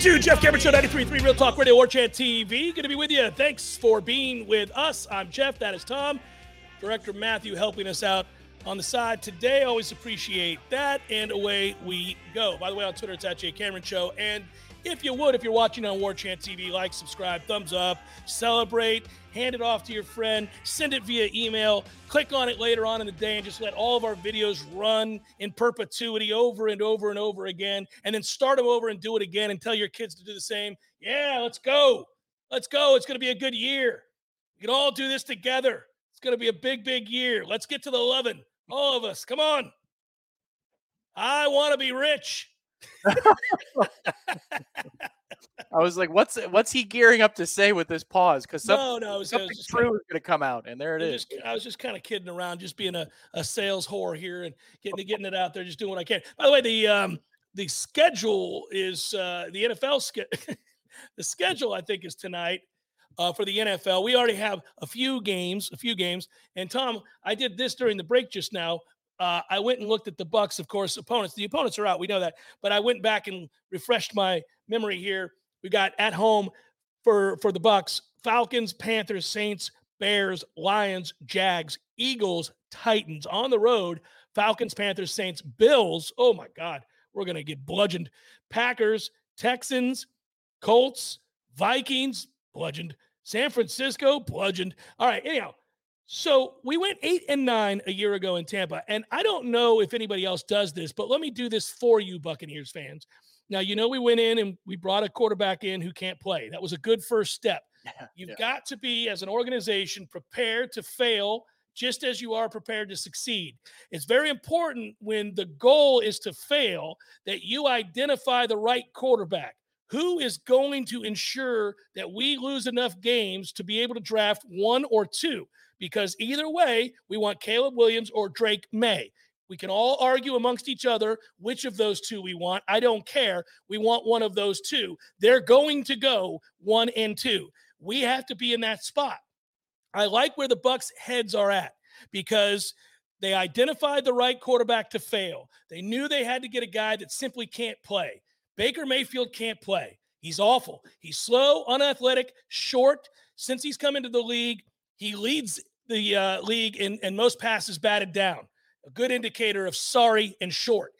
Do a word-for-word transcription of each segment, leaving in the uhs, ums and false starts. Two, Jeff Cameron Show, ninety-three point three Real Talk Radio, War Chant T V. Good to be with you. Thanks for being with us. I'm Jeff. That is Tom. Director Matthew helping us out on the side today. Always appreciate that. And away we go. By the way, on Twitter, it's at J Cameron Show. And if you would, if you're watching on War Chant T V, like, subscribe, thumbs up, celebrate, hand it off to your friend, send it via email, click on it later on in the day, and just let all of our videos run in perpetuity over and over and over again, and then start them over and do it again and tell your kids to do the same. Yeah, let's go. Let's go. It's going to be a good year. We can all do this together. It's going to be a big, big year. Let's get to the eleven. All of us. Come on. I want to be rich. I was like, what's what's he gearing up to say with this pause? Because no, no, something true is going to come out, and there it is. Just, I was just kind of kidding around, just being a, a sales whore here and getting getting it out there, just doing what I can. By the way, the um the schedule is uh, the N F L schedule. The schedule I think is tonight uh, for the N F L. We already have a few games, a few games. And Tom, I did this during the break just now. Uh, I went and looked at the Bucs, of course, opponents. The opponents are out. We know that. But I went back and refreshed my memory here. We got at home for, for the Bucs, Falcons, Panthers, Saints, Bears, Lions, Jags, Eagles, Titans. On the road, Falcons, Panthers, Saints, Bills. Oh, my God. We're going to get bludgeoned. Packers, Texans, Colts, Vikings, bludgeoned. San Francisco, bludgeoned. All right, anyhow. So we went eight and nine a year ago in Tampa, and I don't know if anybody else does this, but let me do this for you, Buccaneers fans. Now, you know, we went in and we brought a quarterback in who can't play. That was a good first step. You've yeah. got to be, as an organization, prepared to fail just as you are prepared to succeed. It's very important when the goal is to fail that you identify the right quarterback. Who is going to ensure that we lose enough games to be able to draft one or two? Because either way, we want Caleb Williams or Drake May. We can all argue amongst each other which of those two we want. I don't care. We want one of those two. They're going to go one and two. We have to be in that spot. I like where the Bucs' heads are at because they identified the right quarterback to fail. They knew they had to get a guy that simply can't play. Baker Mayfield can't play. He's awful. He's slow, unathletic, short. Since he's come into the league, he leads the uh, league in, in most passes batted down. A good indicator of sorry and short.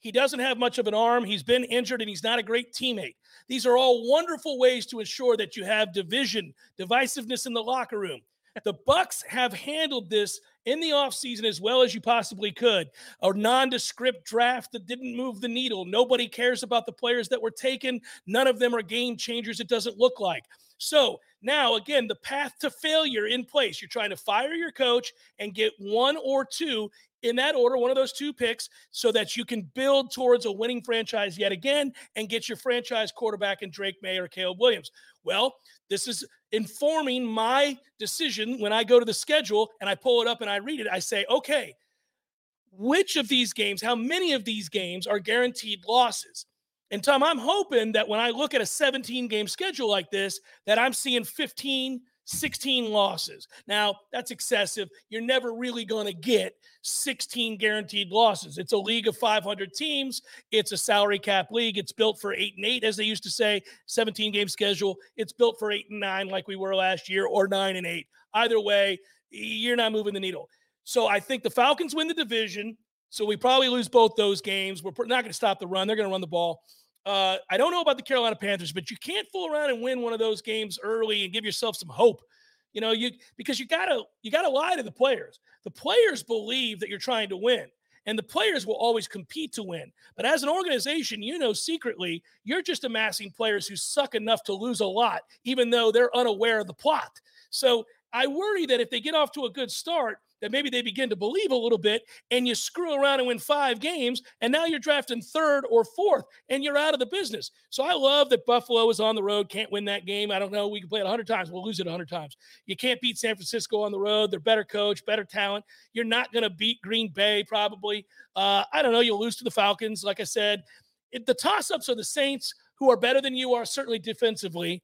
He doesn't have much of an arm. He's been injured, and he's not a great teammate. These are all wonderful ways to ensure that you have division, divisiveness in the locker room. The Bucs have handled this in the offseason as well as you possibly could. A nondescript draft that didn't move the needle. Nobody cares about the players that were taken. None of them are game changers, it doesn't look like. So now, again, the path to failure in place. You're trying to fire your coach and get one or two in that order, one of those two picks, so that you can build towards a winning franchise yet again and get your franchise quarterback in Drake May or Caleb Williams. Well, this is informing my decision when I go to the schedule and I pull it up and I read it. I say, okay, which of these games, how many of these games are guaranteed losses? And, Tom, I'm hoping that when I look at a seventeen-game schedule like this, that I'm seeing fifteen, sixteen losses. Now, that's excessive. You're never really going to get sixteen guaranteed losses. It's a league of five hundred teams. It's a salary cap league. It's built for eight and eight, as they used to say, seventeen-game schedule. It's built for eight and nine like we were last year, or nine and eight. Either way, you're not moving the needle. So I think the Falcons win the division. So we probably lose both those games. We're not going to stop the run. They're going to run the ball. Uh, I don't know about the Carolina Panthers, but you can't fool around and win one of those games early and give yourself some hope, you know, you because you gotta you gotta lie to the players. The players believe that you're trying to win, and the players will always compete to win. But as an organization, you know secretly you're just amassing players who suck enough to lose a lot, even though they're unaware of the plot. So I worry that if they get off to a good start, that maybe they begin to believe a little bit, and you screw around and win five games, and now you're drafting third or fourth, and you're out of the business. So I love that Buffalo is on the road, can't win that game. I don't know. We can play it one hundred times. We'll lose it one hundred times. You can't beat San Francisco on the road. They're better coach, better talent. You're not going to beat Green Bay probably. Uh, I don't know. You'll lose to the Falcons, like I said. It, the toss-ups are the Saints, who are better than you are, certainly defensively.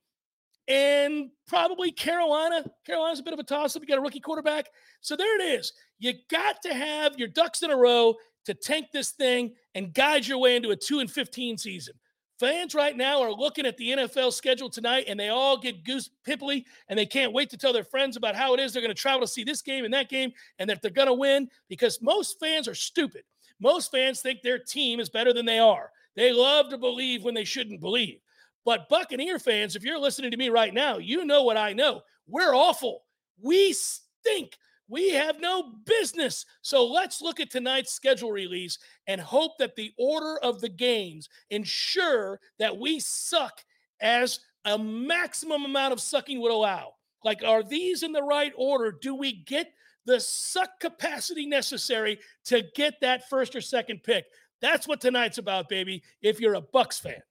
And probably Carolina. Carolina's a bit of a toss-up. You got a rookie quarterback. So there it is. You got to have your ducks in a row to tank this thing and guide your way into a two and fifteen season. Fans right now are looking at the N F L schedule tonight, and they all get goose pimply, and they can't wait to tell their friends about how it is they're going to travel to see this game and that game, and that they're going to win, because most fans are stupid. Most fans think their team is better than they are. They love to believe when they shouldn't believe. But Buccaneer fans, if you're listening to me right now, you know what I know. We're awful. We stink. We have no business. So let's look at tonight's schedule release and hope that the order of the games ensure that we suck as a maximum amount of sucking would allow. Like, are these in the right order? Do we get the suck capacity necessary to get that first or second pick? That's what tonight's about, baby, if you're a Bucks fan.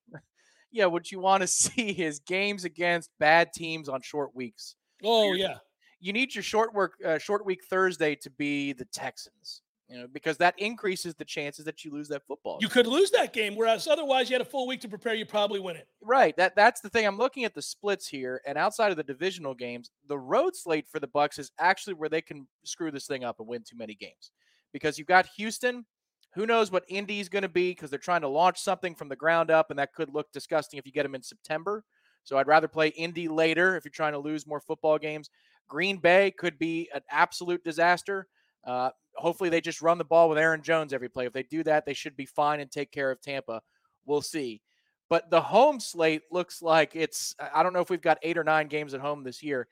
Yeah, what you want to see is games against bad teams on short weeks. Oh, yeah. You need your short work, uh, short week Thursday to be the Texans, you know, because that increases the chances that you lose that football game. You could lose that game, whereas otherwise you had a full week to prepare. You probably win it. Right. That That's the thing. I'm looking at the splits here, and outside of the divisional games, the road slate for the Bucks is actually where they can screw this thing up and win too many games, because you've got Houston. Who knows what Indy's going to be, because they're trying to launch something from the ground up, and that could look disgusting if you get them in September. So I'd rather play Indy later if you're trying to lose more football games. Green Bay could be an absolute disaster. Uh, hopefully they just run the ball with Aaron Jones every play. If they do that, they should be fine and take care of Tampa. We'll see. But the home slate looks like it's – I don't know if we've got eight or nine games at home this year,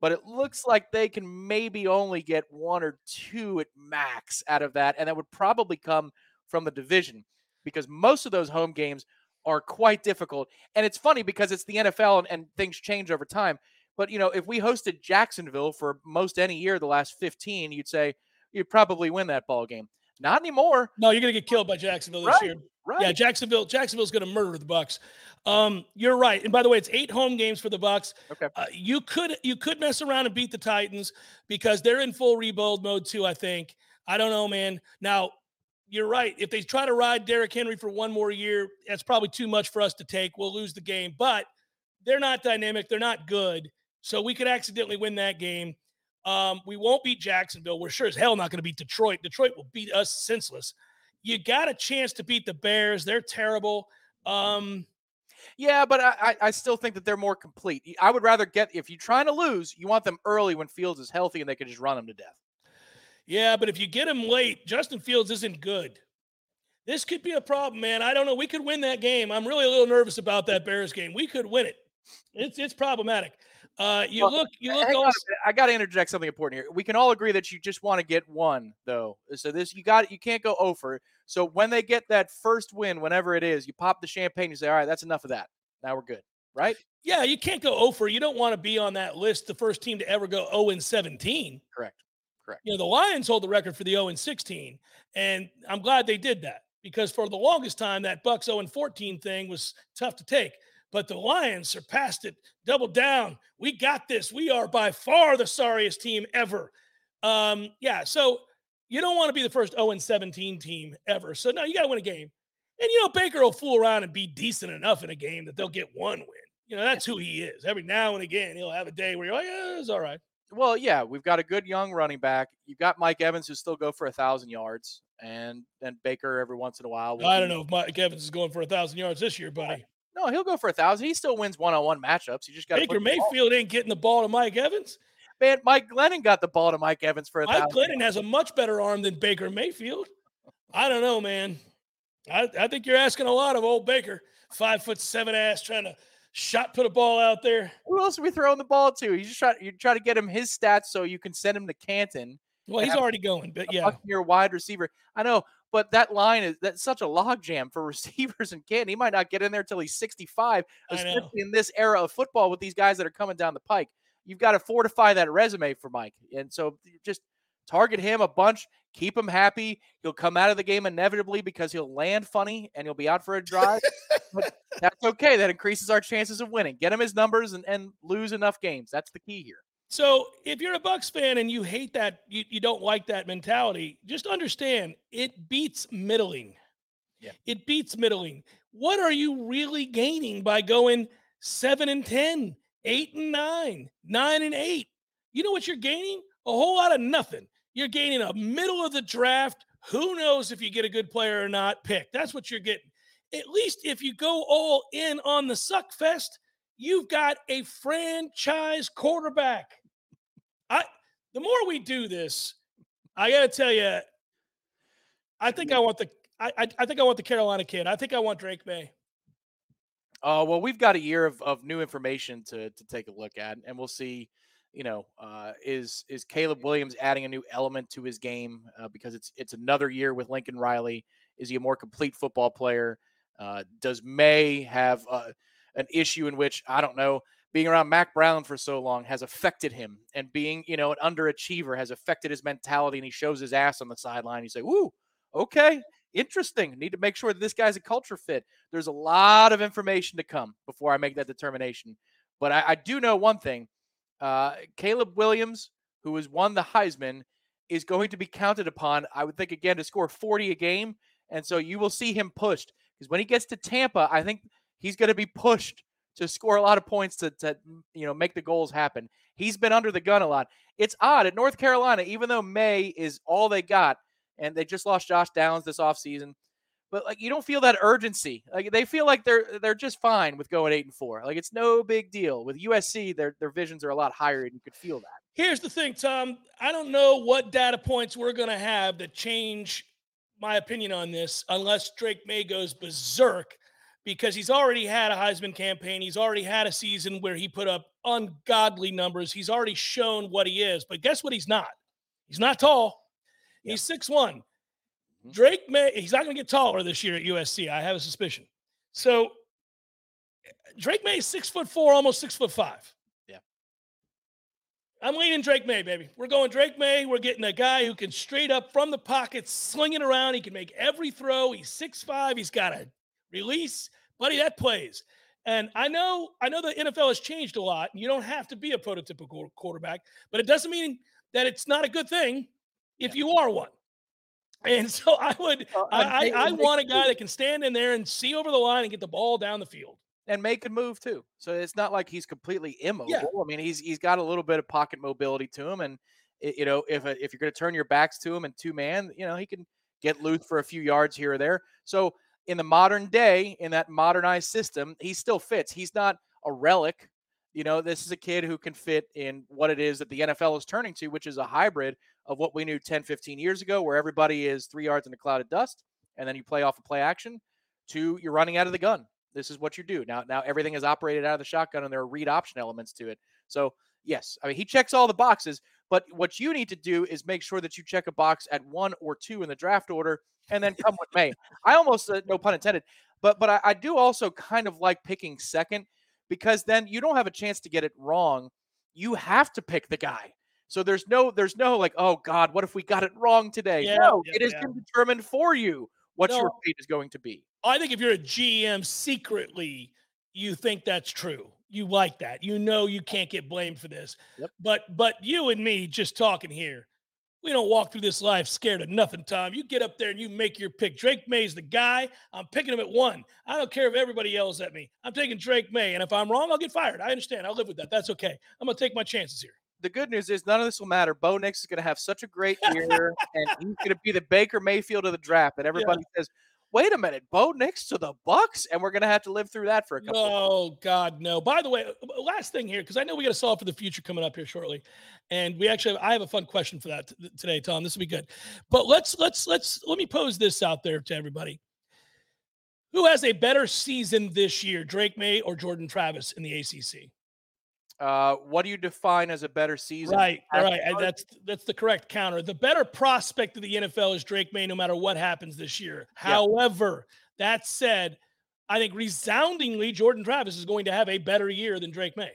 but it looks like they can maybe only get one or two at max out of that, and that would probably come from the division, because most of those home games are quite difficult. And it's funny because it's the N F L, and, and things change over time. But, you know, if we hosted Jacksonville for most any year the last fifteen, you'd say you'd probably win that ball game. Not anymore. No, you're going to get killed by Jacksonville this right, year. Right. Yeah, Jacksonville. Jacksonville's going to murder the Bucs. Um, you're right. And by the way, it's eight home games for the Bucs. Okay. Uh, you could you could mess around and beat the Titans, because they're in full rebuild mode too, I think. I don't know, man. Now, you're right. If they try to ride Derrick Henry for one more year, that's probably too much for us to take. We'll lose the game. But they're not dynamic. They're not good. So we could accidentally win that game. Um, we won't beat Jacksonville. We're sure as hell not going to beat Detroit. Detroit will beat us senseless. You got a chance to beat the Bears. They're terrible. Um, yeah, but I, I still think that they're more complete. I would rather get, if you're trying to lose, you want them early when Fields is healthy and they can just run him to death. Yeah, but if you get him late, Justin Fields isn't good. This could be a problem, man. I don't know. We could win that game. I'm really a little nervous about that Bears game. We could win it. It's it's problematic. Uh, you well, look, you look. Also- I got to interject something important here. We can all agree that you just want to get one, though. So this, you got, you can't go over. So when they get that first win, whenever it is, you pop the champagne. You say, all right, that's enough of that. Now we're good, right? Yeah, you can't go over. You don't want to be on that list, the first team to ever go oh and seventeen. Correct, correct. You know, the Lions hold the record for the oh and sixteen, and I'm glad they did that, because for the longest time that Bucks oh and fourteen thing was tough to take. But the Lions surpassed it. Double down. We got this. We are by far the sorriest team ever. Um, yeah, so you don't want to be the first oh and seventeen team ever. So, no, you got to win a game. And, you know, Baker will fool around and be decent enough in a game that they'll get one win. You know, that's who he is. Every now and again, he'll have a day where you're like, yeah, it's all right. Well, yeah, we've got a good young running back. You've got Mike Evans, who still go for one thousand yards, and then Baker every once in a while. We'll I don't be- know if Mike Evans is going for one thousand yards this year, buddy. No, he'll go for a thousand. He still wins one-on-one matchups. You just got Baker Mayfield ain't getting the ball to Mike Evans. Man, Mike Glennon got the ball to Mike Evans for a thousand. Mike Glennon has a much better arm than Baker Mayfield. I don't know, man. I, I think you're asking a lot of old Baker, five foot seven ass, trying to shot put a ball out there. Who else are we throwing the ball to? You just try you try to get him his stats so you can send him to Canton. Well, he's already going, but yeah, your wide receiver. I know. But that line is that's such a logjam for receivers and Canton. He might not get in there till he's sixty-five, especially in this era of football with these guys that are coming down the pike. you've got to fortify that resume for Mike. And so just target him a bunch, keep him happy. He'll come out of the game inevitably because he'll land funny and he'll be out for a drive. But that's okay. That increases our chances of winning. Get him his numbers and, and lose enough games. That's the key here. So if you're a Bucs fan and you hate that, you, you don't like that mentality, just understand it beats middling. Yeah. It beats middling. What are you really gaining by going seven and ten, eight and nine, nine and eight? You know what you're gaining? A whole lot of nothing. You're gaining a middle of the draft. Who knows if you get a good player or not pick? That's what you're getting. At least if you go all in on the suck fest, you've got a franchise quarterback. I, the more we do this, I got to tell you, I think I want the, I, I, I think I want the Carolina kid. I think I want Drake May. Oh, uh, well, we've got a year of, of new information to, to take a look at, and we'll see, you know, uh, is, is Caleb Williams adding a new element to his game uh, because it's, it's another year with Lincoln Riley. Is he a more complete football player? Uh, does May have uh, an issue in which, I don't know, being around Mac Brown for so long has affected him, and being, you know, an underachiever has affected his mentality, and he shows his ass on the sideline. You say, "Ooh, okay, interesting. Need to make sure that this guy's a culture fit." There's a lot of information to come before I make that determination. But I, I do know one thing. Uh, Caleb Williams, who has won the Heisman, is going to be counted upon, I would think, again, to score forty a game. And so you will see him pushed, because when he gets to Tampa, I think he's going to be pushed to score a lot of points to, to, you know, make the goals happen. He's been under the gun a lot. It's odd at North Carolina, even though May is all they got, and they just lost Josh Downs this offseason, but like, you don't feel that urgency. Like, they feel like they're they're just fine with going eight and four. Like, it's no big deal. With U S C, their their visions are a lot higher, and you could feel that. Here's the thing, Tom. I don't know what data points we're going to have that change my opinion on this, unless Drake May goes berserk, because he's already had a Heisman campaign. He's already had a season where he put up ungodly numbers. He's already shown what he is, but guess what? He's not, he's not tall. He's yeah. six one. Drake May, he's not going to get taller this year at U S C. I have a suspicion. So Drake May is six foot four, almost six foot five. Yeah. I'm leaning Drake May, baby. We're going Drake May. We're getting a guy who can straight up from the pocket, sling it around. He can make every throw. He's six five. He's got a release. Buddy, that plays. And I know, I know the N F L has changed a lot, and you don't have to be a prototypical quarterback, but it doesn't mean that it's not a good thing if you are one. And so I would, uh, I, I, I want a guy that can stand in there and see over the line and get the ball down the field. And May can move too. So it's not like he's completely immobile. Yeah. I mean, he's, he's got a little bit of pocket mobility to him. And you know, if, a, if you're going to turn your backs to him and two man, you know, he can get loose for a few yards here or there. So in the modern day, in that modernized system, he still fits. He's not a relic. You know, this is a kid who can fit in what it is that the N F L is turning to, which is a hybrid of what we knew ten, fifteen years ago, where everybody is three yards in a cloud of dust, and then you play off a play action, to you're running out of the gun. This is what you do. Now, now everything is operated out of the shotgun, and there are read option elements to it. So, yes, I mean, he checks all the boxes, but what you need to do is make sure that you check a box at one or two in the draft order, and then come with May. I almost, uh, no pun intended, but but I, I do also kind of like picking second, because then you don't have a chance to get it wrong. You have to pick the guy. So there's no, there's no like, oh God, what if we got it wrong today? Yeah, no, yeah, it has yeah. been determined for you what no, your fate is going to be. I think if you're a G M secretly, you think that's true. You like that. You know you can't get blamed for this. Yep. But but you and me just talking here, we don't walk through this life scared of nothing, Tom. You get up there and you make your pick. Drake May's the guy. I'm picking him at one. I don't care if everybody yells at me. I'm taking Drake May. And if I'm wrong, I'll get fired. I understand. I'll live with that. That's okay. I'm going to take my chances here. The good news is none of this will matter. Bo Nix is going to have such a great year, and he's going to be the Baker Mayfield of the draft. And everybody yeah. says, wait a minute, Bo Nix to the Bucs? And we're going to have to live through that for a couple oh, of years. God, no. By the way, last thing here, because I know we got to solve for the future coming up here shortly. And we actually have, I have a fun question for that t- today, Tom. This will be good. But let's, let's, let's, let me pose this out there to everybody. Who has a better season this year, Drake May or Jordan Travis in the A C C? Uh, what do you define as a better season? Right, all right. That's that's the correct counter. The better prospect of the N F L is Drake May, no matter what happens this year. Yeah. However, that said, I think resoundingly Jordan Travis is going to have a better year than Drake May.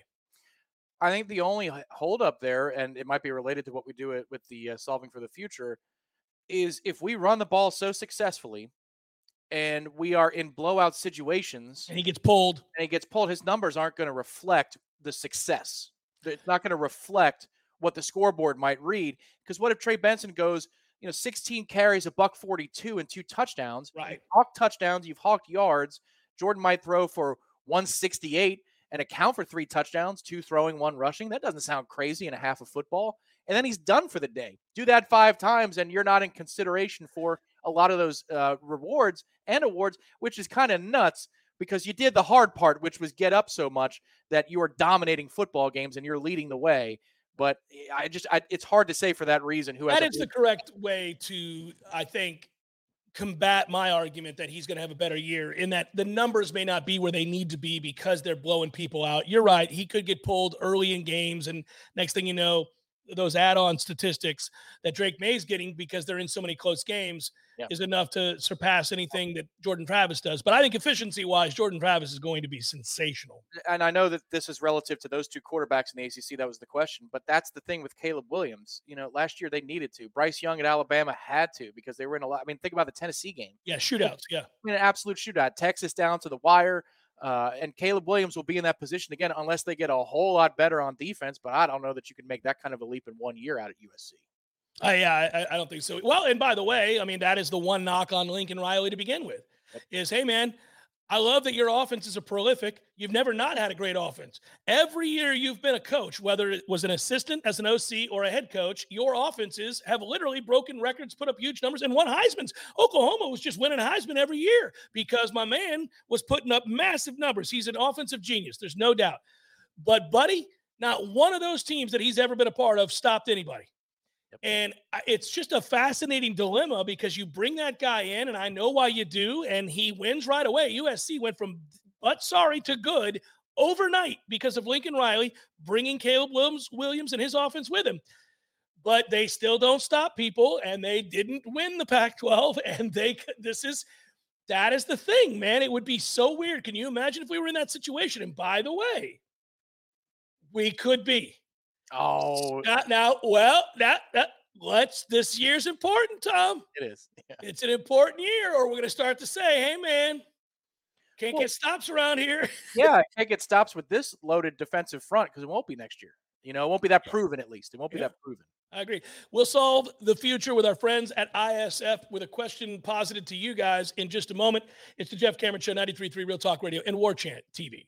I think the only holdup there, and it might be related to what we do with the uh, solving for the future, is if we run the ball so successfully and we are in blowout situations and he gets pulled and he gets pulled, his numbers aren't going to reflect the success. It's not going to reflect what the scoreboard might read. Because what if Trey Benson goes, you know, sixteen carries, a buck forty-two and two touchdowns, right? You've hawked touchdowns. You've hawked yards. Jordan might throw for one sixty-eight and account for three touchdowns, two throwing, one rushing. That doesn't sound crazy in a half of football. And then he's done for the day. Do that five times, and you're not in consideration for a lot of those uh, rewards and awards, which is kind of nuts because you did the hard part, which was get up so much that you are dominating football games and you're leading the way. But I just, I, it's hard to say for that reason. Who that has is the correct way to, I think, combat my argument that he's going to have a better year in that the numbers may not be where they need to be because they're blowing people out. You're right. He could get pulled early in games. And next thing you know, those add-on statistics that Drake May's getting because they're in so many close games yeah. is enough to surpass anything that Jordan Travis does. But I think efficiency-wise, Jordan Travis is going to be sensational. And I know that this is relative to those two quarterbacks in the A C C. That was the question. But that's the thing with Caleb Williams. You know, last year they needed to. Bryce Young at Alabama had to because they were in a lot. I mean, think about the Tennessee game. Yeah, shootouts, yeah. I mean, an absolute shootout. Texas down to the wire. Uh, and Caleb Williams will be in that position again, unless they get a whole lot better on defense. But I don't know that you can make that kind of a leap in one year out at U S C. Uh, yeah, I, I don't think so. Well, and by the way, I mean, that is the one knock on Lincoln Riley to begin with is, hey, man, I love that your offenses are prolific. You've never not had a great offense. Every year you've been a coach, whether it was an assistant as an O C or a head coach, your offenses have literally broken records, put up huge numbers, and won Heismans. Oklahoma was just winning Heisman every year because my man was putting up massive numbers. He's an offensive genius. There's no doubt. But, buddy, not one of those teams that he's ever been a part of stopped anybody. And it's just a fascinating dilemma because you bring that guy in, and I know why you do, and he wins right away. U S C went from but sorry to good overnight because of Lincoln Riley bringing Caleb Williams, Williams and his offense with him. But they still don't stop people, and they didn't win the Pac twelve, and they this is that is the thing, man. It would be so weird. Can you imagine if we were in that situation? And by the way, we could be. Oh, Scott, now, well, that, that, let's, this year's important, Tom. It is. Yeah. It's an important year, or we're going to start to say, hey, man, can't well, get stops around here. Yeah, can't get stops with this loaded defensive front because it won't be next year. You know, it won't be that proven, at least. It won't be yeah. that proven. I agree. We'll solve the future with our friends at I S F with a question posited to you guys in just a moment. It's the Jeff Cameron Show, ninety-three point three Real Talk Radio and War Chant T V.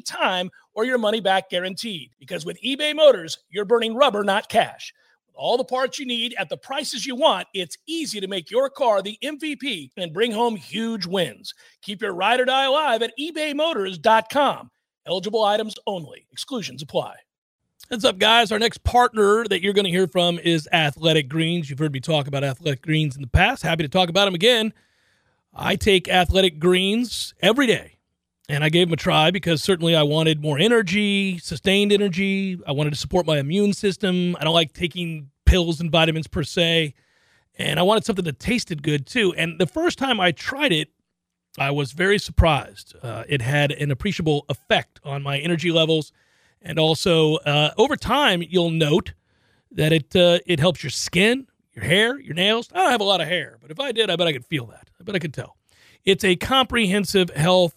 time or your money back guaranteed. Because with eBay Motors, you're burning rubber, not cash. With all the parts you need at the prices you want, it's easy to make your car the M V P and bring home huge wins. Keep your ride or die alive at ebay motors dot com. Eligible items only. Exclusions apply. What's up, guys? Our next partner that you're going to hear from is Athletic Greens. You've heard me talk about Athletic Greens in the past. Happy to talk about them again. I take Athletic Greens every day. And I gave them a try because certainly I wanted more energy, sustained energy. I wanted to support my immune system. I don't like taking pills and vitamins per se. And I wanted something that tasted good too. And the first time I tried it, I was very surprised. Uh, it had an appreciable effect on my energy levels. And also uh, over time, you'll note that it uh, it helps your skin, your hair, your nails. I don't have a lot of hair, but if I did, I bet I could feel that. I bet I could tell. It's a comprehensive health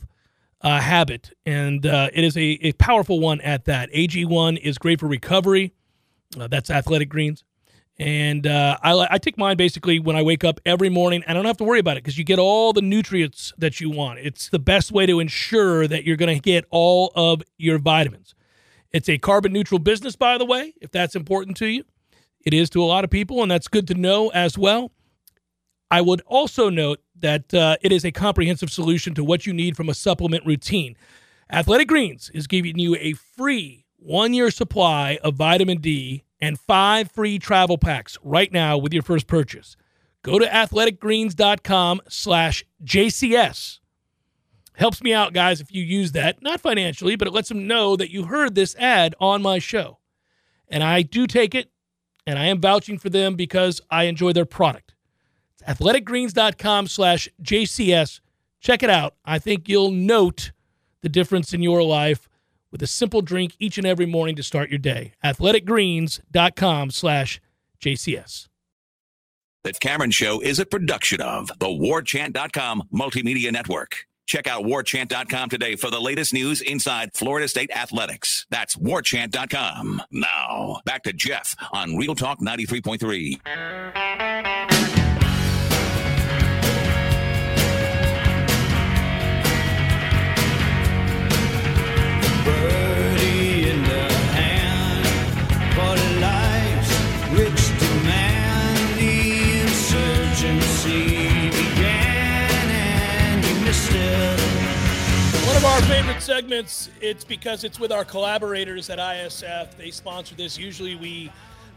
Uh, habit, and uh, it is a, a powerful one at that. A G one is great for recovery. Uh, that's Athletic Greens. And uh, I, I take mine basically when I wake up every morning. I don't have to worry about it because you get all the nutrients that you want. It's the best way to ensure that you're going to get all of your vitamins. It's a carbon-neutral business, by the way, if that's important to you. It is to a lot of people, and that's good to know as well. I would also note that uh, it is a comprehensive solution to what you need from a supplement routine. Athletic Greens is giving you a free one-year supply of vitamin D and five free travel packs right now with your first purchase. Go to athletic greens dot com slash J C S. Helps me out, guys, if you use that. Not financially, but it lets them know that you heard this ad on my show. And I do take it, and I am vouching for them because I enjoy their product. It's athletic greens dot com slash J C S. Check it out. I think you'll note the difference in your life with a simple drink each and every morning to start your day. athletic greens dot com slash J C S. The Cameron Show is a production of the war chant dot com Multimedia Network. Check out war chant dot com today for the latest news inside Florida State athletics. That's war chant dot com. Now, back to Jeff on Real Talk ninety-three point three. Birdie in the hand, for life's rich demand, the insurgency. One of our favorite segments, it's because it's with our collaborators at I S F. They sponsor this. Usually we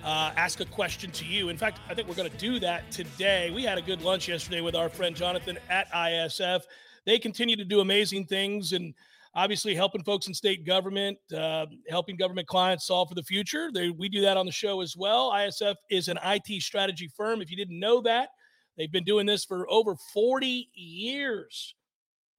uh, ask a question to you. In fact, I think we're going to do that today. We had a good lunch yesterday with our friend Jonathan at I S F. They continue to do amazing things and obviously helping folks in state government, uh, helping government clients solve for the future. They, we do that on the show as well. I S F is an I T strategy firm. If you didn't know that, they've been doing this for over forty years.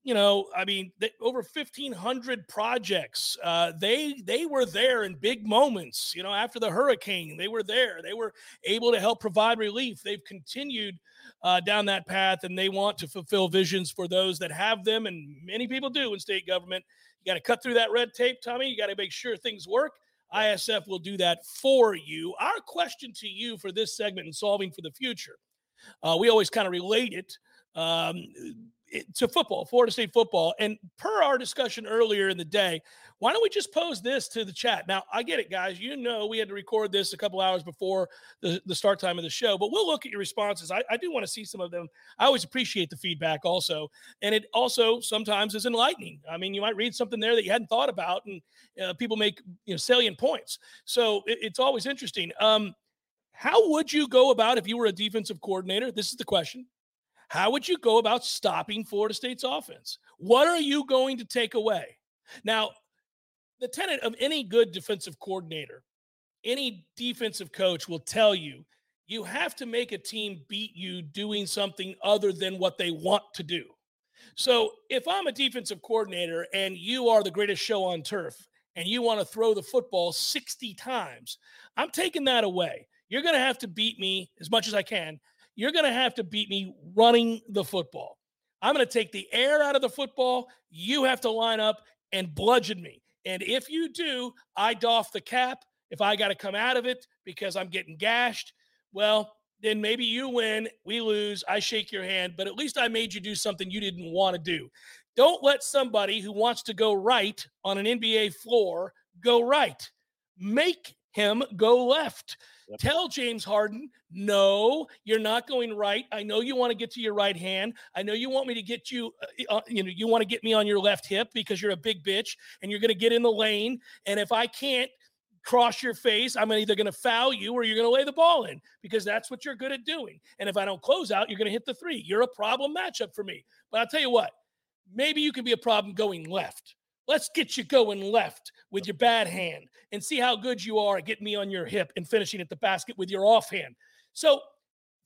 You know, I mean, they, over fifteen hundred projects. Uh, they they were there in big moments. You know, after the hurricane, they were there. They were able to help provide relief. They've continued uh, down that path, and they want to fulfill visions for those that have them, and many people do in state government. You got to cut through that red tape, Tommy. You got to make sure things work. I S F will do that for you. Our question to you for this segment in Solving for the Future, uh, we always kind of relate it. Um, to football, Florida State football. And per our discussion earlier in the day, why don't we just pose this to the chat? Now, I get it, guys. You know we had to record this a couple hours before the, the start time of the show, but we'll look at your responses. I, I do want to see some of them. I always appreciate the feedback also. And it also sometimes is enlightening. I mean, you might read something there that you hadn't thought about, and uh, people make you know salient points. So it, it's always interesting. Um, how would you go about if you were a defensive coordinator? This is the question. How would you go about stopping Florida State's offense? What are you going to take away? Now, the tenet of any good defensive coordinator, any defensive coach will tell you, you have to make a team beat you doing something other than what they want to do. So if I'm a defensive coordinator and you are the greatest show on turf and you want to throw the football sixty times, I'm taking that away. You're going to have to beat me as much as I can. You're going to have to beat me running the football. I'm going to take the air out of the football. You have to line up and bludgeon me. And if you do, I doff the cap. If I got to come out of it because I'm getting gashed, well, then maybe you win, we lose, I shake your hand, but at least I made you do something you didn't want to do. Don't let somebody who wants to go right on an N B A floor go right. Make him go left. Yep. Tell James Harden, no, you're not going right. I know you want to get to your right hand. I know you want me to get you, uh, you know, you want to get me on your left hip because you're a big bitch and you're going to get in the lane. And if I can't cross your face, I'm either going to foul you or you're going to lay the ball in because that's what you're good at doing. And if I don't close out, you're going to hit the three. You're a problem matchup for me. But I'll tell you what, maybe you can be a problem going left. Let's get you going left with your bad hand and see how good you are at getting me on your hip and finishing at the basket with your offhand. So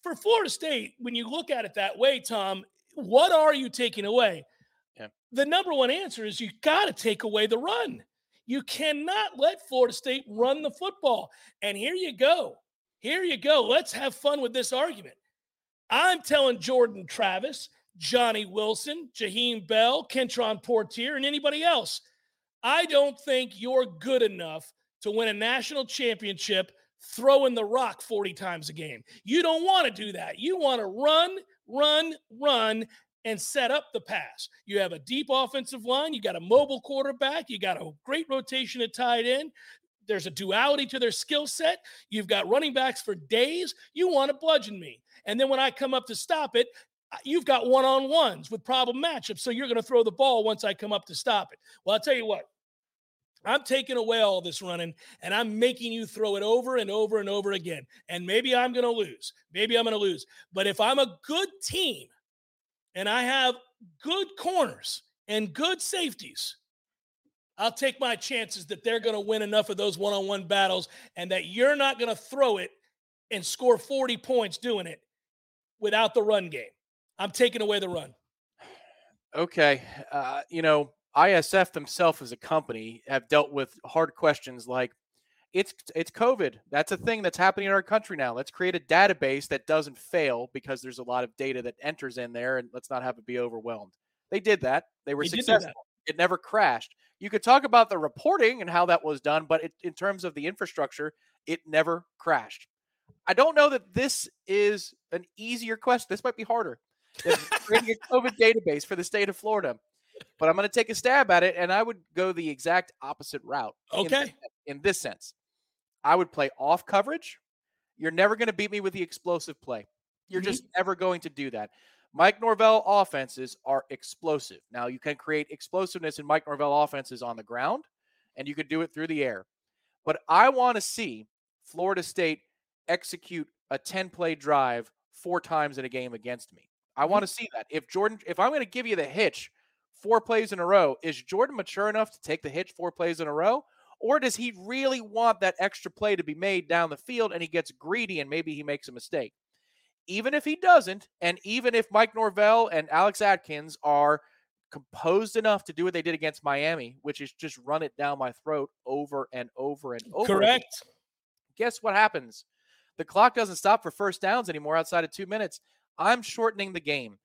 for Florida State, when you look at it that way, Tom, what are you taking away? Yeah. The number one answer is you got to take away the run. You cannot let Florida State run the football. And here you go. Here you go. Let's have fun with this argument. I'm telling Jordan Travis, Johnny Wilson, Jaheim Bell, Kentron Portier, and anybody else, I don't think you're good enough to win a national championship throwing the rock forty times a game. You don't want to do that. You want to run, run, run, and set up the pass. You have a deep offensive line. You got a mobile quarterback. You got a great rotation at tight end. There's a duality to their skill set. You've got running backs for days. You want to bludgeon me. And then when I come up to stop it, you've got one-on-ones with problem matchups, so you're going to throw the ball once I come up to stop it. Well, I'll tell you what. I'm taking away all this running, and I'm making you throw it over and over and over again. And maybe I'm going to lose. Maybe I'm going to lose. But if I'm a good team and I have good corners and good safeties, I'll take my chances that they're going to win enough of those one-on-one battles and that you're not going to throw it and score forty points doing it without the run game. I'm taking away the run. Okay. Uh, you know, I S F themselves as a company have dealt with hard questions like it's it's COVID. That's a thing that's happening in our country now. Let's create a database that doesn't fail because there's a lot of data that enters in there, and let's not have it be overwhelmed. They did that. They were they successful. It never crashed. You could talk about the reporting and how that was done, but it, in terms of the infrastructure, it never crashed. I don't know that this is an easier question. This might be harder than creating a COVID database for the state of Florida. But I'm going to take a stab at it, and I would go the exact opposite route. Okay. In, in this sense, I would play off coverage. You're never going to beat me with the explosive play. You're mm-hmm. just never going to do that. Mike Norvell offenses are explosive. Now, you can create explosiveness in Mike Norvell offenses on the ground, and you could do it through the air. But I want to see Florida State execute a ten-play drive four times in a game against me. I want to mm-hmm. see that. If Jordan, if I'm going to give you the hitch four plays in a row, is Jordan mature enough to take the hitch four plays in a row? Or does he really want that extra play to be made down the field and he gets greedy and maybe he makes a mistake? Even if he doesn't, and even if Mike Norvell and Alex Atkins are composed enough to do what they did against Miami, which is just run it down my throat over and over and over. Correct. Again, guess what happens? The clock doesn't stop for first downs anymore outside of two minutes. I'm shortening the game.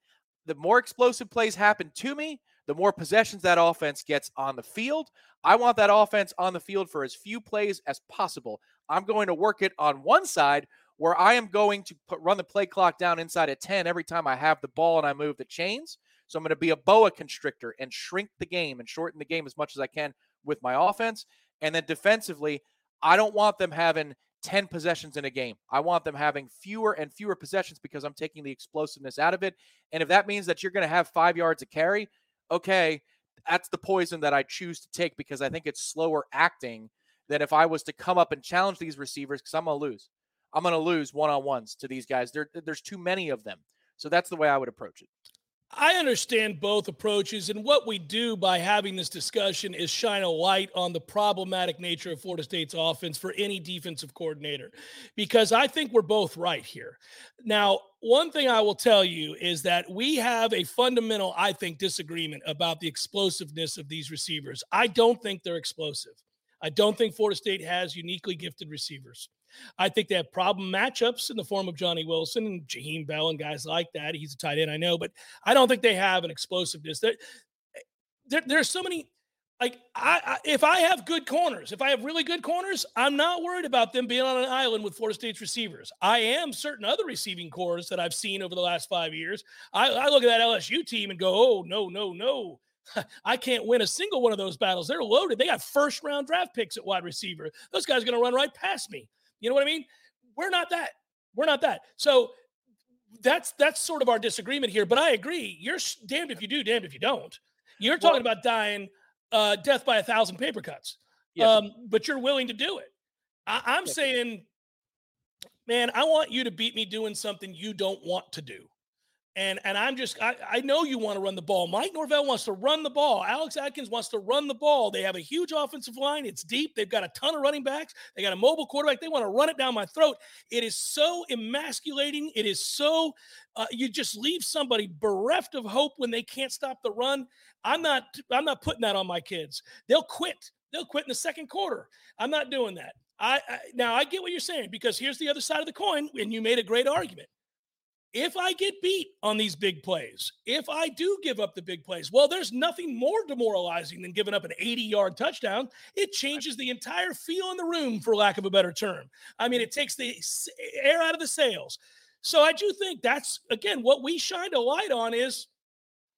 The more explosive plays happen to me, the more possessions that offense gets on the field. I want that offense on the field for as few plays as possible. I'm going to work it on one side where I am going to put, run the play clock down inside of ten every time I have the ball and I move the chains. So I'm going to be a boa constrictor and shrink the game and shorten the game as much as I can with my offense. And then defensively, I don't want them having ten possessions in a game. I want them having fewer and fewer possessions because I'm taking the explosiveness out of it. And if that means that you're going to have five yards of carry, okay, that's the poison that I choose to take because I think it's slower acting than if I was to come up and challenge these receivers because I'm going to lose. I'm going to lose one-on-ones to these guys. There, there's too many of them. So that's the way I would approach it. I understand both approaches, and what we do by having this discussion is shine a light on the problematic nature of Florida State's offense for any defensive coordinator, because I think we're both right here. Now, one thing I will tell you is that we have a fundamental, I think, disagreement about the explosiveness of these receivers. I don't think they're explosive. I don't think Florida State has uniquely gifted receivers. I think they have problem matchups in the form of Johnny Wilson and Jaheim Bell and guys like that. He's a tight end, I know, but I don't think they have an explosiveness. There, there, there's so many, like, I, I, if I have good corners, if I have really good corners, I'm not worried about them being on an island with Florida State's receivers. I am certain other receiving corners that I've seen over the last five years. I, I look at that L S U team and go, oh, no, no, no. I can't win a single one of those battles. They're loaded. They got first-round draft picks at wide receiver. Those guys are going to run right past me. You know what I mean? We're not that. We're not that. So that's that's sort of our disagreement here. But I agree. You're damned if you do, damned if you don't. You're talking well, about dying uh, death by a thousand paper cuts. Yes. Um, but you're willing to do it. I, I'm yes. saying, man, I want you to beat me doing something you don't want to do. And and I'm just, I, I know you want to run the ball. Mike Norvell wants to run the ball. Alex Atkins wants to run the ball. They have a huge offensive line. It's deep. They've got a ton of running backs. They got a mobile quarterback. They want to run it down my throat. It is so emasculating. It is so, uh, you just leave somebody bereft of hope when they can't stop the run. I'm not, I'm not putting that on my kids. They'll quit. They'll quit in the second quarter. I'm not doing that. I, I now I get what you're saying, because here's the other side of the coin, and you made a great argument. If I get beat on these big plays, if I do give up the big plays, well, there's nothing more demoralizing than giving up an eighty-yard touchdown. It changes the entire feel in the room, for lack of a better term. I mean, it takes the air out of the sails. So I do think that's, again, what we shined a light on is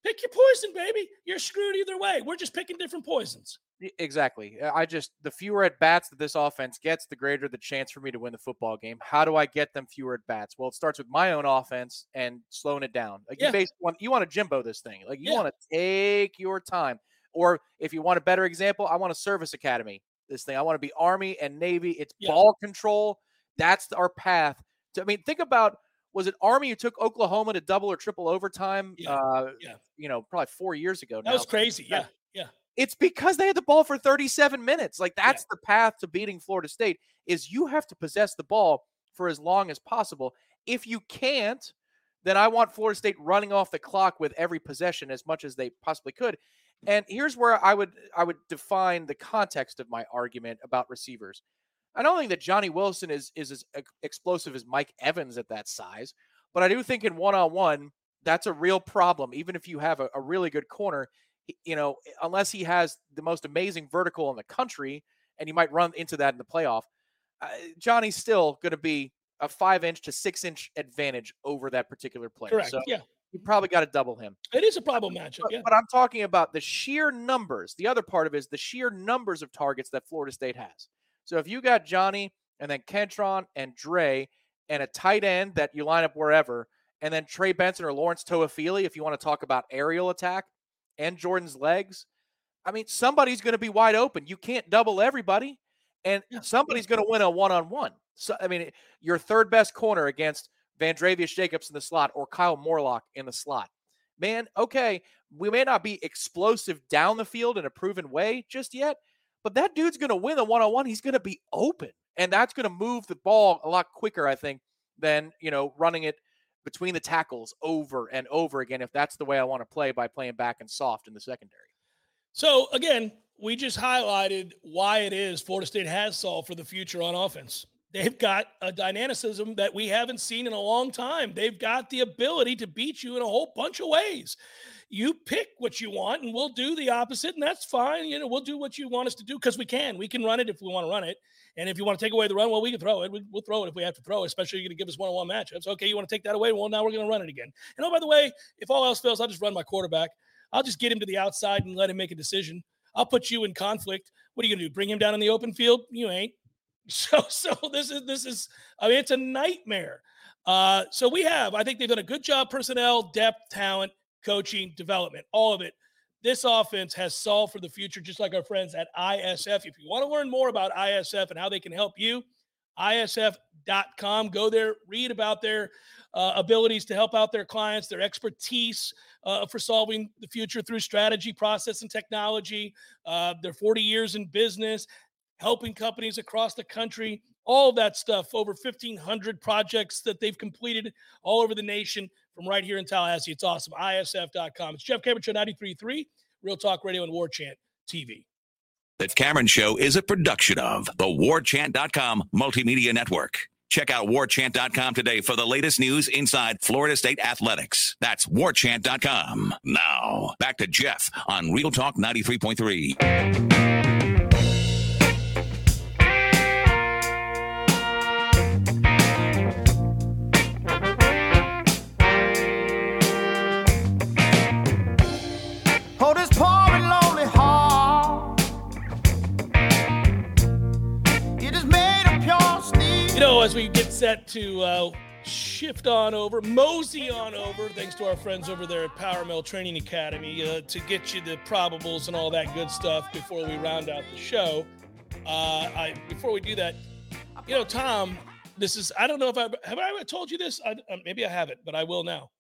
pick your poison, baby. You're screwed either way. We're just picking different poisons. Exactly. I just, the fewer at bats that this offense gets, the greater the chance for me to win the football game. How do I get them fewer at bats? Well, it starts with my own offense and slowing it down. Like yeah. you basically want, you want to Jimbo this thing. Like you yeah. want to take your time, Or if you want a better example, I want a service academy. This thing, I want to be Army and Navy. It's yeah. ball control. That's our path. To, I mean, think about, was it Army who took Oklahoma to double or triple overtime? Yeah. Uh, yeah. You know, probably four years ago. That now. was crazy. Yeah. Yeah. It's because they had the ball for thirty-seven minutes. Like, that's yeah. the path to beating Florida State, is you have to possess the ball for as long as possible. If you can't, then I want Florida State running off the clock with every possession as much as they possibly could. And here's where I would I would define the context of my argument about receivers. I don't think that Johnny Wilson is, is as explosive as Mike Evans at that size, but I do think in one-on-one, that's a real problem. Even if you have a, a really good corner, you know, unless he has the most amazing vertical in the country, and you might run into that in the playoff, uh, Johnny's still going to be a five-inch to six-inch advantage over that particular player. Correct, so yeah. You probably got to double him. It is a problem matchup. But, yeah. but I'm talking about the sheer numbers. The other part of it is the sheer numbers of targets that Florida State has. So if you got Johnny and then Kentron and Dre and a tight end that you line up wherever, and then Trey Benson or Lawrence Toafili, if you want to talk about aerial attack, and Jordan's legs, I mean, somebody's going to be wide open. You can't double everybody, and yeah. somebody's going to win a one-on-one. So, I mean, your third best corner against Vandravius Jacobs in the slot or Kyle Morlock in the slot. Man, okay, we may not be explosive down the field in a proven way just yet, but that dude's going to win a one-on-one. He's going to be open, and that's going to move the ball a lot quicker, I think, than, you know, running it between the tackles over and over again, if that's the way I want to play, by playing back and soft in the secondary. So, again, we just highlighted why it is Florida State has solved for the future on offense. They've got a dynamicism that we haven't seen in a long time. They've got the ability to beat you in a whole bunch of ways. You pick what you want, and we'll do the opposite, and that's fine. You know, we'll do what you want us to do because we can. We can run it if we want to run it. And if you want to take away the run, well, we can throw it. We'll throw it if we have to throw it, especially if you're going to give us one-on-one matchups. Okay, you want to take that away? Well, now we're going to run it again. And, oh, by the way, if all else fails, I'll just run my quarterback. I'll just get him to the outside and let him make a decision. I'll put you in conflict. What are you going to do, bring him down in the open field? You ain't. So, so this is, this is, I mean, it's a nightmare. Uh, so we have, I think they've done a good job, personnel, depth, talent, coaching, development, all of it. This offense has solved for the future, just like our friends at I S F. If you want to learn more about I S F and how they can help you, I S F dot com. Go there, read about their uh, abilities to help out their clients, their expertise uh, for solving the future through strategy, process, and technology. Uh, they're forty years in business, helping companies across the country, all of that stuff, over fifteen hundred projects that they've completed all over the nation from right here in Tallahassee. It's awesome. I S F dot com. It's Jeff Cameron Show, ninety-three point three, Real Talk Radio and War Chant T V. The Cameron Show is a production of the war chant dot com Multimedia Network. Check out war chant dot com today for the latest news inside Florida State athletics. That's war chant dot com. Now, back to Jeff on Real Talk ninety-three point three. You know, as we get set to uh, shift on over, mosey on over, thanks to our friends over there at Power Mill Training Academy, uh, to get you the probables and all that good stuff before we round out the show. Uh, I, before we do that, you know, Tom, this is, I don't know if I, have I ever told you this? I, uh, maybe I haven't, but I will now.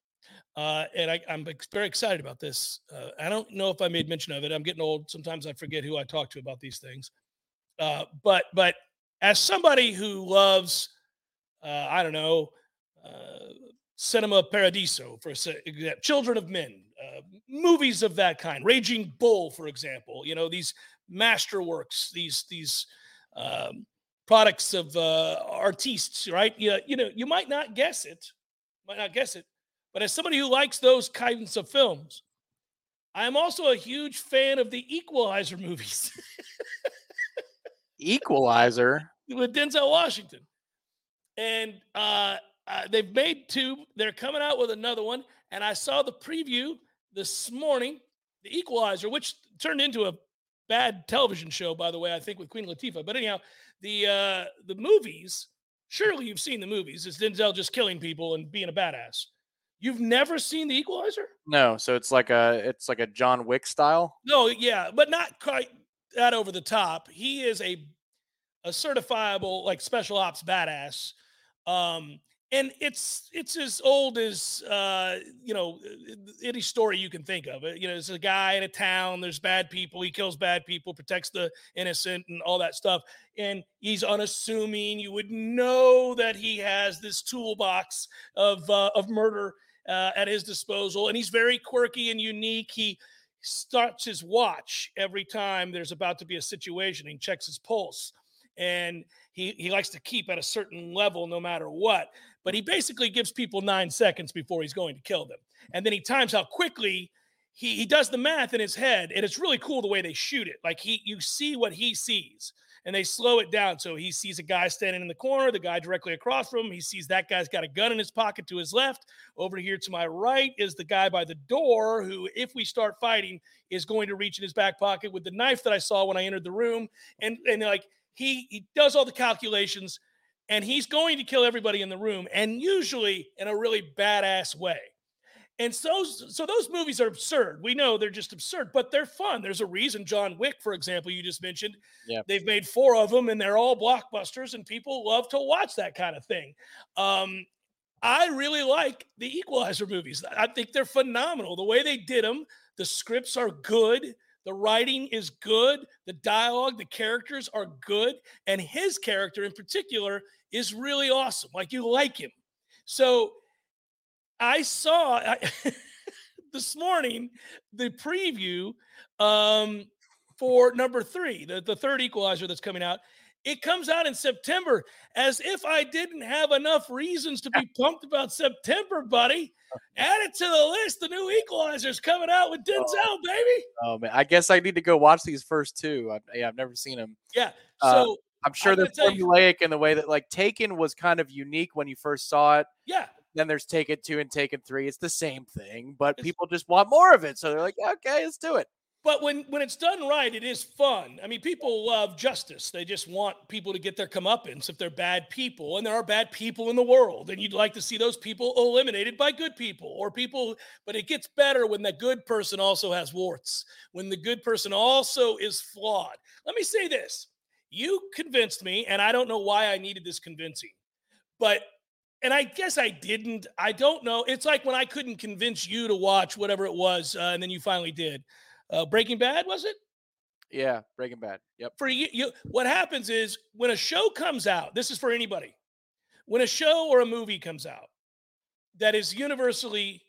Uh, and I, I'm very excited about this. Uh, I don't know if I made mention of it. I'm getting old. Sometimes I forget who I talk to about these things. Uh, but, but. As somebody who loves, uh, I don't know, uh, Cinema Paradiso, for example, Children of Men, uh, movies of that kind, Raging Bull, for example, you know, these masterworks, these these um, products of uh, artists, right? You, you know, you might not guess it, might not guess it, but as somebody who likes those kinds of films, I'm also a huge fan of the Equalizer movies. Equalizer with Denzel Washington, and uh, uh they've made two. They're coming out with another one, and I saw the preview this morning, the Equalizer, which turned into a bad television show, by the way, I think, with Queen Latifah. But anyhow, the uh the movies, surely you've seen the movies. It's Denzel just killing people and being a badass. You've never seen The Equalizer? No, so it's like a it's like a John Wick style. No, yeah, but not quite that over the top. He is a a certifiable like special ops badass, um, and it's it's as old as uh, you know any story you can think of. You know, there's a guy in a town. There's bad people. He kills bad people, protects the innocent, and all that stuff. And he's unassuming. You would know that he has this toolbox of uh, of murder. Uh, at his disposal, and he's very quirky and unique. He starts his watch every time there's about to be a situation. He checks his pulse, and he, he likes to keep at a certain level no matter what. But he basically gives people nine seconds before he's going to kill them. And then he times how quickly he, he does the math in his head, and it's really cool the way they shoot it. Like, he you see what he sees, and they slow it down. So he sees a guy standing in the corner, the guy directly across from him. He sees that guy's got a gun in his pocket to his left. Over here to my right is the guy by the door who, if we start fighting, is going to reach in his back pocket with the knife that I saw when I entered the room. And, and like he, he does all the calculations, and he's going to kill everybody in the room, and usually in a really badass way. And so, so those movies are absurd. We know they're just absurd, but they're fun. There's a reason John Wick, for example, you just mentioned, yeah. They've made four of them, and they're all blockbusters, and people love to watch that kind of thing. Um, I really like the Equalizer movies. I think they're phenomenal. The way they did them, the scripts are good. The writing is good. The dialogue, the characters are good. And his character in particular is really awesome. Like, you like him. So I saw I, this morning the preview um, for number three, the, the third Equalizer that's coming out. It comes out in September, as if I didn't have enough reasons to be pumped about September, buddy. Add it to the list. The new Equalizer's coming out with Denzel, oh, baby. Oh, man. I guess I need to go watch these first two. I, yeah, I've never seen them. Yeah. So uh, I'm sure they're formulaic in the way that, like, Taken was kind of unique when you first saw it. Yeah. Then there's Taken two and Taken three. It's the same thing, but people just want more of it. So they're like, okay, let's do it. But when, when it's done right, it is fun. I mean, people love justice. They just want people to get their comeuppance if they're bad people. And there are bad people in the world. And you'd like to see those people eliminated by good people or people. But it gets better when the good person also has warts, when the good person also is flawed. Let me say this. You convinced me, and I don't know why I needed this convincing, but and I guess I didn't. I don't know. It's like when I couldn't convince you to watch whatever it was, uh, and then you finally did. Uh, Breaking Bad, was it? Yeah, Breaking Bad. Yep. For you, you, what happens is when a show comes out, this is for anybody, when a show or a movie comes out that is universally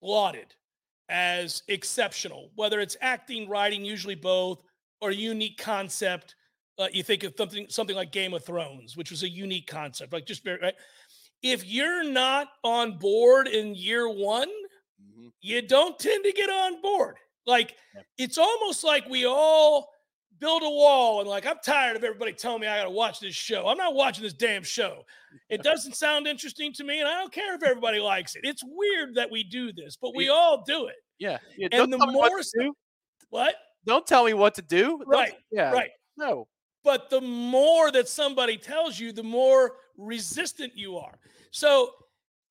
lauded as exceptional, whether it's acting, writing, usually both, or a unique concept. Uh, you think of something, something like Game of Thrones, which was a unique concept, like just very right. If you're not on board in year one, mm-hmm. you don't tend to get on board. Like, yep. It's almost like we all build a wall and like, I'm tired of everybody telling me I got to watch this show. I'm not watching this damn show. It doesn't sound interesting to me, and I don't care if everybody likes it. It's weird that we do this, but we yeah. all do it. Yeah. yeah. And the more so, what? Don't tell me what to do. Right. Don't, yeah. Right. No. But the more that somebody tells you, the more resistant you are. So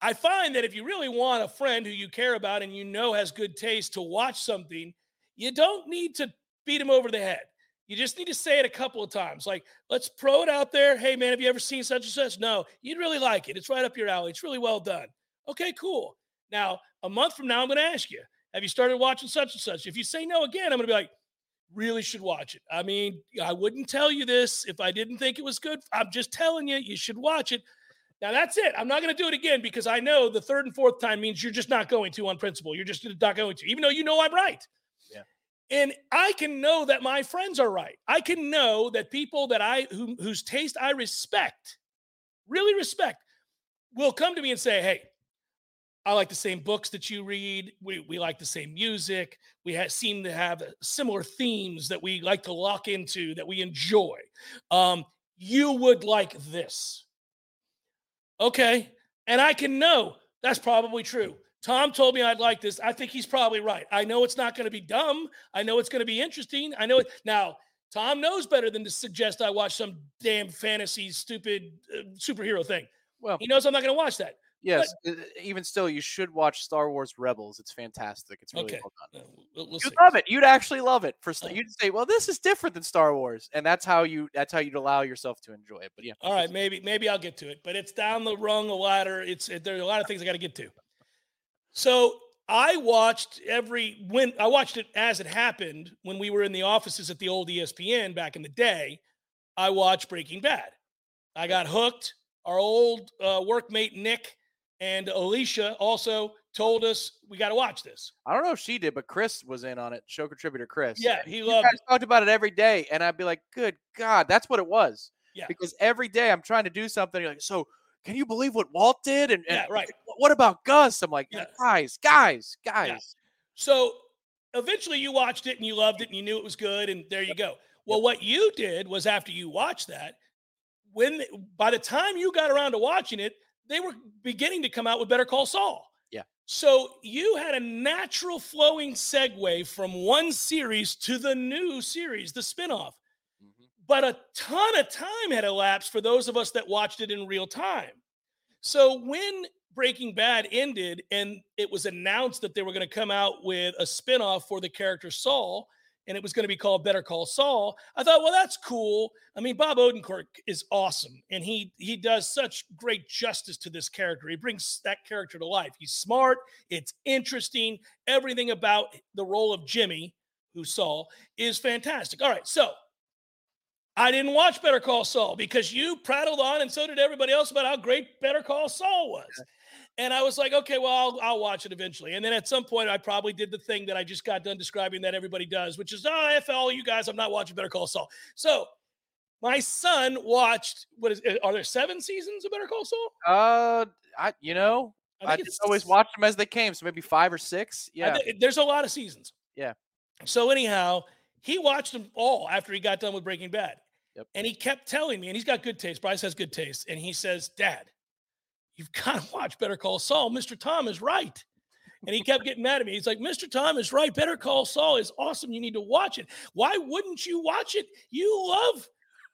I find that if you really want a friend who you care about and you know has good taste to watch something, you don't need to beat him over the head. You just need to say it a couple of times. Like, let's throw it out there. Hey, man, have you ever seen such and such? No, you'd really like it. It's right up your alley. It's really well done. Okay, cool. Now, a month from now, I'm going to ask you, have you started watching such and such? If you say no again, I'm going to be like, really should watch it. I mean, I wouldn't tell you this if I didn't think it was good. I'm just telling you, you should watch it. Now that's it. I'm not going to do it again because I know the third and fourth time means you're just not going to on principle. You're just not going to, even though you know I'm right. Yeah. And I can know that my friends are right. I can know that people that I, who, whose taste I respect, really respect, will come to me and say, hey, I like the same books that you read. We we like the same music. We ha- seem to have similar themes that we like to lock into, that we enjoy. Um, you would like this. Okay. And I can know that's probably true. Tom told me I'd like this. I think he's probably right. I know it's not going to be dumb. I know it's going to be interesting. I know it. Now, Tom knows better than to suggest I watch some damn fantasy, stupid uh, superhero thing. Well, he knows I'm not going to watch that. yes, but, even still, you should watch Star Wars Rebels. It's fantastic. It's really okay. well done. We'll, we'll You'd love it. You'd actually love it. For you'd say, well, this is different than Star Wars, and that's how you that's how you'd allow yourself to enjoy it. But yeah, all right, maybe maybe I'll get to it. But it's down the rung, the ladder. It's it, there are a lot of things I got to get to. So I watched every when I watched it as it happened when we were in the offices at the old E S P N back in the day. I watched Breaking Bad. I got hooked. Our old uh, workmate Nick and Alicia also told us we got to watch this. I don't know if she did, but Chris was in on it. Show contributor Chris. Yeah, he you loved. Guys it. Talked about it every day, and I'd be like, "Good God, that's what it was." Yeah. Because every day I'm trying to do something. You're like, so can you believe what Walt did? And, and yeah, right. What about Gus? I'm like, yeah. guys, guys, guys. Yeah. So eventually, you watched it and you loved it and you knew it was good, and there you go. Well, what you did was after you watched that, when by the time you got around to watching it, they were beginning to come out with Better Call Saul. Yeah. So you had a natural flowing segue from one series to the new series, the spinoff. Mm-hmm. But a ton of time had elapsed for those of us that watched it in real time. So when Breaking Bad ended and it was announced that they were going to come out with a spinoff for the character Saul, and it was going to be called Better Call Saul, I thought, well, that's cool. I mean, Bob Odenkirk is awesome, and he he does such great justice to this character. He brings that character to life. He's smart. It's interesting. Everything about the role of Jimmy, who Saul, is fantastic. All right, so I didn't watch Better Call Saul because you prattled on, and so did everybody else, about how great Better Call Saul was. And I was like, okay, well, I'll, I'll watch it eventually. And then at some point, I probably did the thing that I just got done describing that everybody does, which is, oh, F all you guys, I'm not watching Better Call Saul. So my son watched, what is it? Are there seven seasons of Better Call Saul? Uh, I you know, I, I just always watched them as they came, so maybe five or six. Yeah. Th- there's a lot of seasons. Yeah. So anyhow, he watched them all after he got done with Breaking Bad. Yep. And he kept telling me, and he's got good taste. Bryce has good taste. And he says, Dad, you've got to watch Better Call Saul. Mister Tom is right. And he kept getting mad at me. He's like, Mister Tom is right. Better Call Saul is awesome. You need to watch it. Why wouldn't you watch it? You love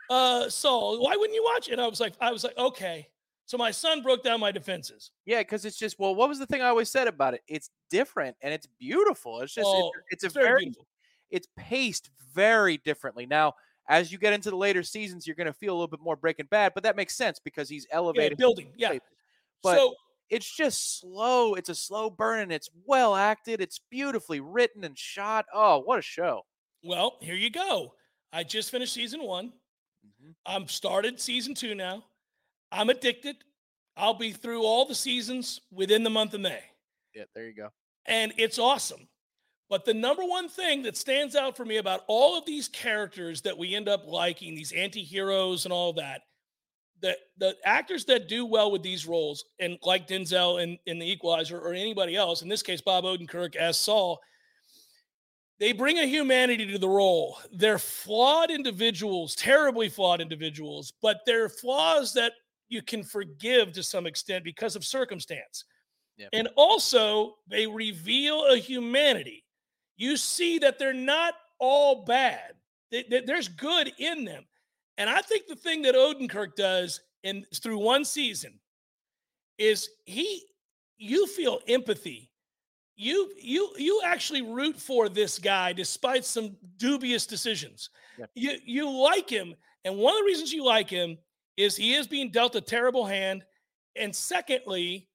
uh, Saul. Why wouldn't you watch it? And I was like, I was like, okay. So my son broke down my defenses. Yeah, because it's just, well, what was the thing I always said about it? It's different and it's beautiful. It's just, oh, it's, it's a very, beautiful. It's paced very differently. Now, as you get into the later seasons, you're going to feel a little bit more Breaking Bad, but that makes sense because he's elevated. Yeah, building, yeah. But so, it's just slow. It's a slow burn, and it's well acted. It's beautifully written and shot. Oh, what a show. Well, here you go. I just finished season one. Mm-hmm. I'm started season two now. I'm addicted. I'll be through all the seasons within the month of May. Yeah, there you go. And it's awesome. But the number one thing that stands out for me about all of these characters that we end up liking, these anti-heroes and all that, The, the actors that do well with these roles, and like Denzel in, in The Equalizer or anybody else, in this case, Bob Odenkirk as Saul, they bring a humanity to the role. They're flawed individuals, terribly flawed individuals, but they're flaws that you can forgive to some extent because of circumstance. Yep. And also, they reveal a humanity. You see that they're not all bad. They, they, there's good in them. And I think the thing that Odenkirk does in through one season is he, you feel empathy. You, you, you actually root for this guy despite some dubious decisions. Yeah. You, you like him. And one of the reasons you like him is he is being dealt a terrible hand. And secondly,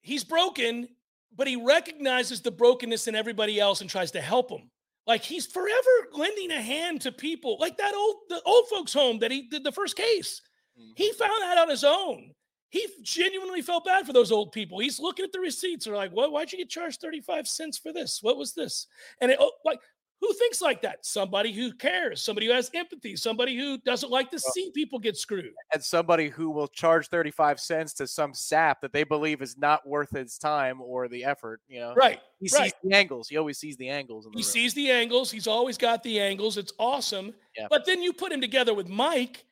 he's broken, but he recognizes the brokenness in everybody else and tries to help him. Like, he's forever lending a hand to people. Like that old the old folks' home that he did the first case. Mm-hmm. He found that on his own. He genuinely felt bad for those old people. He's looking at the receipts and like, what? Why'd you get charged thirty-five cents for this? What was this? And it, like, who thinks like that? Somebody who cares. Somebody who has empathy. Somebody who doesn't like to see people get screwed. And somebody who will charge thirty-five cents to some sap that they believe is not worth his time or the effort, you know? Right, He right. sees the angles. He always sees the angles. In the he room. sees the angles. He's always got the angles. It's awesome. Yeah. But then you put him together with Mike,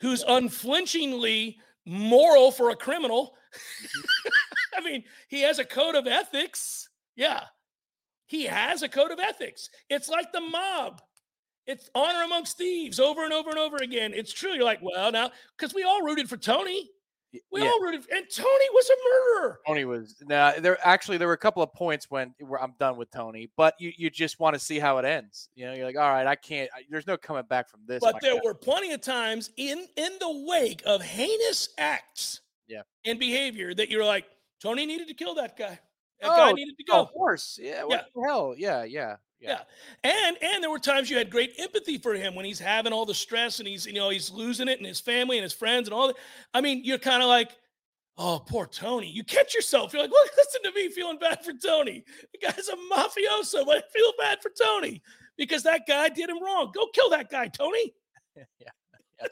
who's unflinchingly moral for a criminal. I mean, he has a code of ethics. Yeah. He has a code of ethics. It's like the mob. It's honor amongst thieves over and over and over again. It's true. You're like, well, now, because we all rooted for Tony. We yeah. all rooted. And Tony was a murderer. Tony was. Now nah, there actually there were a couple of points when where I'm done with Tony, but you, you just want to see how it ends. You know, you're like, all right, I can't. I, there's no coming back from this. But there God. were plenty of times in in the wake of heinous acts, yeah. and behavior that you're like, Tony needed to kill that guy. That oh, guy needed to go. Of course, yeah. What yeah. the hell? Yeah, yeah. Yeah. yeah, and and there were times you had great empathy for him when he's having all the stress and he's you know he's losing it and his family and his friends and all that. I mean, you're kind of like, oh, poor Tony. You catch yourself. You're like, look, listen to me feeling bad for Tony. The guy's a mafioso, but I feel bad for Tony because that guy did him wrong. Go kill that guy, Tony. yeah, yeah.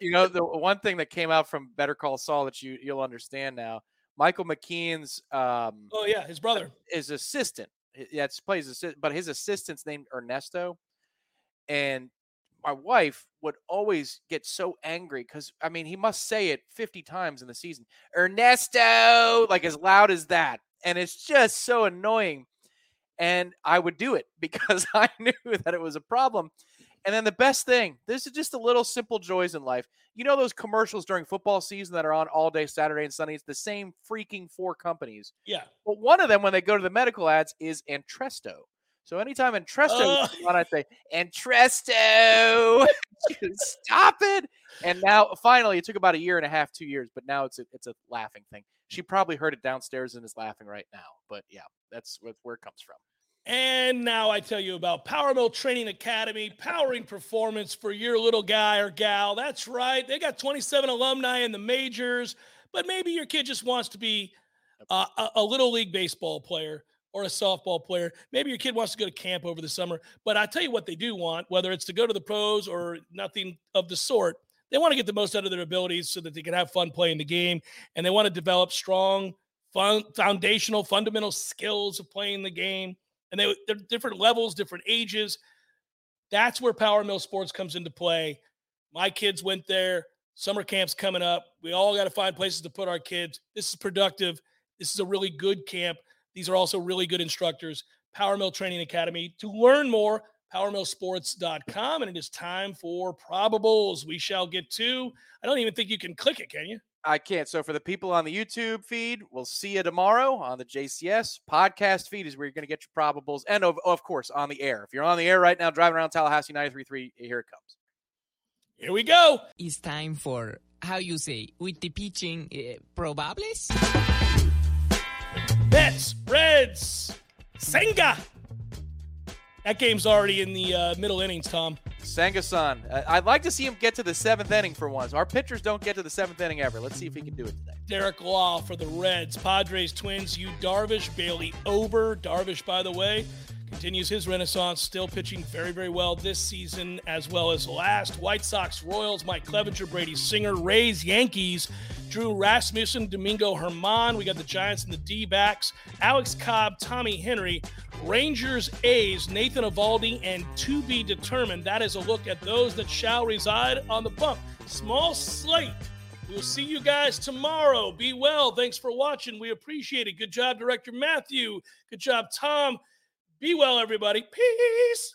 You know, the one thing that came out from Better Call Saul that you you'll understand now, Michael McKean's um, oh yeah, his brother, his assistant. Yeah, it plays, but his assistant's named Ernesto, and my wife would always get so angry because I mean he must say it fifty times in the season, Ernesto, like as loud as that, and it's just so annoying. And I would do it because I knew that it was a problem. And then the best thing, this is just the little simple joys in life. You know those commercials during football season that are on all day Saturday and Sunday? It's the same freaking four companies. Yeah. But one of them, when they go to the medical ads, is Entresto. So anytime Entresto is on, I say, Entresto, stop it. And now, finally, it took about a year and a half, two years, but now it's a, it's a laughing thing. She probably heard it downstairs and is laughing right now. But, yeah, that's where it comes from. And now I tell you about Powerbill Training Academy, powering performance for your little guy or gal. That's right. They got twenty-seven alumni in the majors, but maybe your kid just wants to be uh, a, a little league baseball player or a softball player. Maybe your kid wants to go to camp over the summer, but I tell you what they do want, whether it's to go to the pros or nothing of the sort. They want to get the most out of their abilities so that they can have fun playing the game, and they want to develop strong, fun, foundational, fundamental skills of playing the game. And they, they're different levels, different ages. That's where Power Mill Sports comes into play. My kids went there. Summer camp's coming up. We all got to find places to put our kids. This is productive. This is a really good camp. These are also really good instructors. Power Mill Training Academy. To learn more, power mill sports dot com. And it is time for probables. We shall get to. I don't even think you can click it, can you? I can't. So for the people on the YouTube feed, we'll see you tomorrow on the J C S podcast feed is where you're going to get your probables. And of, of course, on the air. If you're on the air right now, driving around Tallahassee ninety-three point three, here it comes. Here we go. It's time for, how you say, with the pitching, uh, probables? Mets, Reds, Senga. That game's already in the uh, middle innings, Tom. Senga-san. Uh, I'd like to see him get to the seventh inning for once. Our pitchers don't get to the seventh inning ever. Let's see if he can do it today. Derek Law for the Reds. Padres, Twins, Yu Darvish, Bailey Ober. Darvish, by the way, continues his renaissance, still pitching very, very well this season as well as last. White Sox, Royals, Mike Clevenger, Brady Singer, Rays, Yankees, Drew Rasmussen, Domingo Herman. We got the Giants and the D-backs. Alex Cobb, Tommy Henry, Rangers, A's, Nathan Eovaldi, and to be determined. That is a look at those that shall reside on the bump. Small slate. We'll see you guys tomorrow. Be well. Thanks for watching. We appreciate it. Good job, Director Matthew. Good job, Tom. Be well, everybody. Peace.